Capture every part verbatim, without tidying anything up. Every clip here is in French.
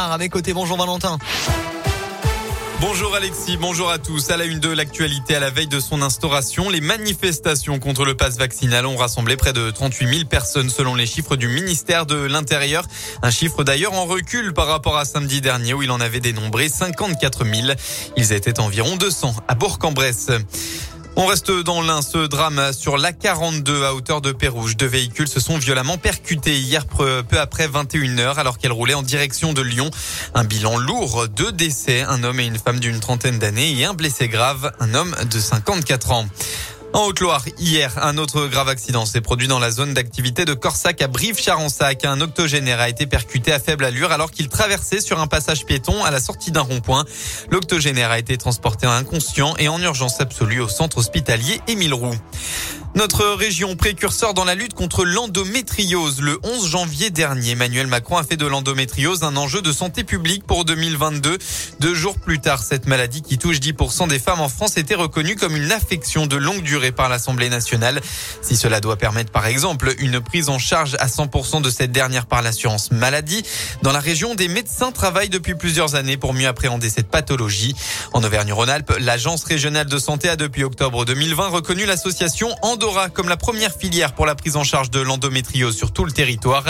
Avec côté bonjour Valentin. Bonjour Alexis, bonjour à tous. À la une de l'actualité, à la veille de son instauration, les manifestations contre le pass vaccinal ont rassemblé près de trente-huit mille personnes selon les chiffres du ministère de l'Intérieur. Un chiffre d'ailleurs en recul par rapport à samedi dernier où il en avait dénombré cinquante-quatre mille. Ils étaient environ deux cents à Bourg-en-Bresse. On reste dans l'un, ce drame sur l'A quarante-deux à hauteur de Pérouge. Deux véhicules se sont violemment percutés hier peu après vingt et une heures alors qu'elles roulaient en direction de Lyon. Un bilan lourd, deux décès, un homme et une femme d'une trentaine d'années et un blessé grave, un homme de cinquante-quatre ans. En Haute-Loire, hier, un autre grave accident s'est produit dans la zone d'activité de Corsac à Brive-Charensac. Un octogénaire a été percuté à faible allure alors qu'il traversait sur un passage piéton à la sortie d'un rond-point. L'octogénaire a été transporté inconscient et en urgence absolue au centre hospitalier Émile Roux. Notre région précurseur dans la lutte contre l'endométriose. Le onze janvier dernier, Emmanuel Macron a fait de l'endométriose un enjeu de santé publique pour deux mille vingt-deux. Deux jours plus tard, cette maladie qui touche dix pour cent des femmes en France était reconnue comme une affection de longue durée par l'Assemblée nationale. Si cela doit permettre par exemple une prise en charge à cent pour cent de cette dernière par l'assurance maladie, dans la région, des médecins travaillent depuis plusieurs années pour mieux appréhender cette pathologie. En Auvergne-Rhône-Alpes, l'Agence régionale de santé a depuis octobre deux mille vingt reconnu l'association Andorra comme la première filière pour la prise en charge de l'endométriose sur tout le territoire.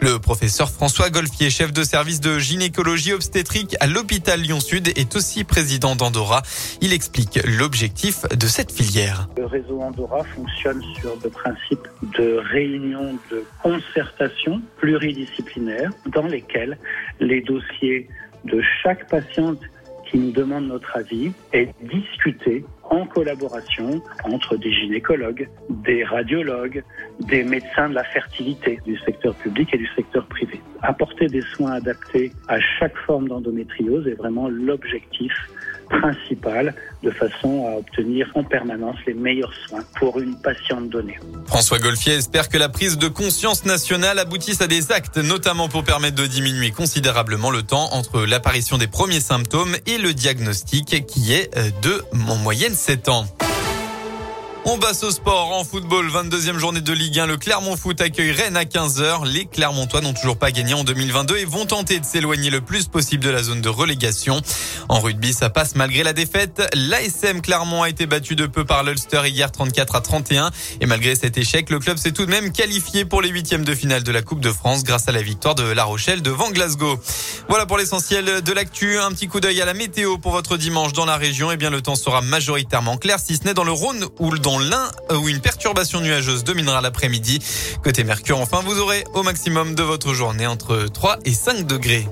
Le professeur François Golfier, chef de service de gynécologie obstétrique à l'hôpital Lyon Sud, est aussi président d'Andorra. Il explique l'objectif de cette filière. Le réseau Andorra fonctionne sur le principe de réunions de concertation pluridisciplinaire dans lesquelles les dossiers de chaque patiente qui nous demande notre avis est discuté en collaboration entre des gynécologues, des radiologues, des médecins de la fertilité du secteur public et du secteur privé. Apporter des soins adaptés à chaque forme d'endométriose est vraiment l'objectif principal de façon à obtenir en permanence les meilleurs soins pour une patiente donnée. François Golfier espère que la prise de conscience nationale aboutisse à des actes, notamment pour permettre de diminuer considérablement le temps entre l'apparition des premiers symptômes et le diagnostic qui est de, en moyenne, sept ans. On passe au sport. En football, vingt-deuxième journée de Ligue un. Le Clermont Foot accueille Rennes à quinze heures. Les Clermontois n'ont toujours pas gagné en deux mille vingt-deux et vont tenter de s'éloigner le plus possible de la zone de relégation. En rugby, ça passe malgré la défaite. L'A S M Clermont a été battu de peu par l'Ulster hier trente-quatre à trente et un. Et malgré cet échec, le club s'est tout de même qualifié pour les huitièmes de finale de la Coupe de France grâce à la victoire de La Rochelle devant Glasgow. Voilà pour l'essentiel de l'actu. Un petit coup d'œil à la météo pour votre dimanche dans la région. Eh bien, le temps sera majoritairement clair, si ce n'est dans le Rhône ou dans l'Ain où une perturbation nuageuse dominera l'après-midi. Côté Mercure, enfin, vous aurez au maximum de votre journée entre trois et cinq degrés.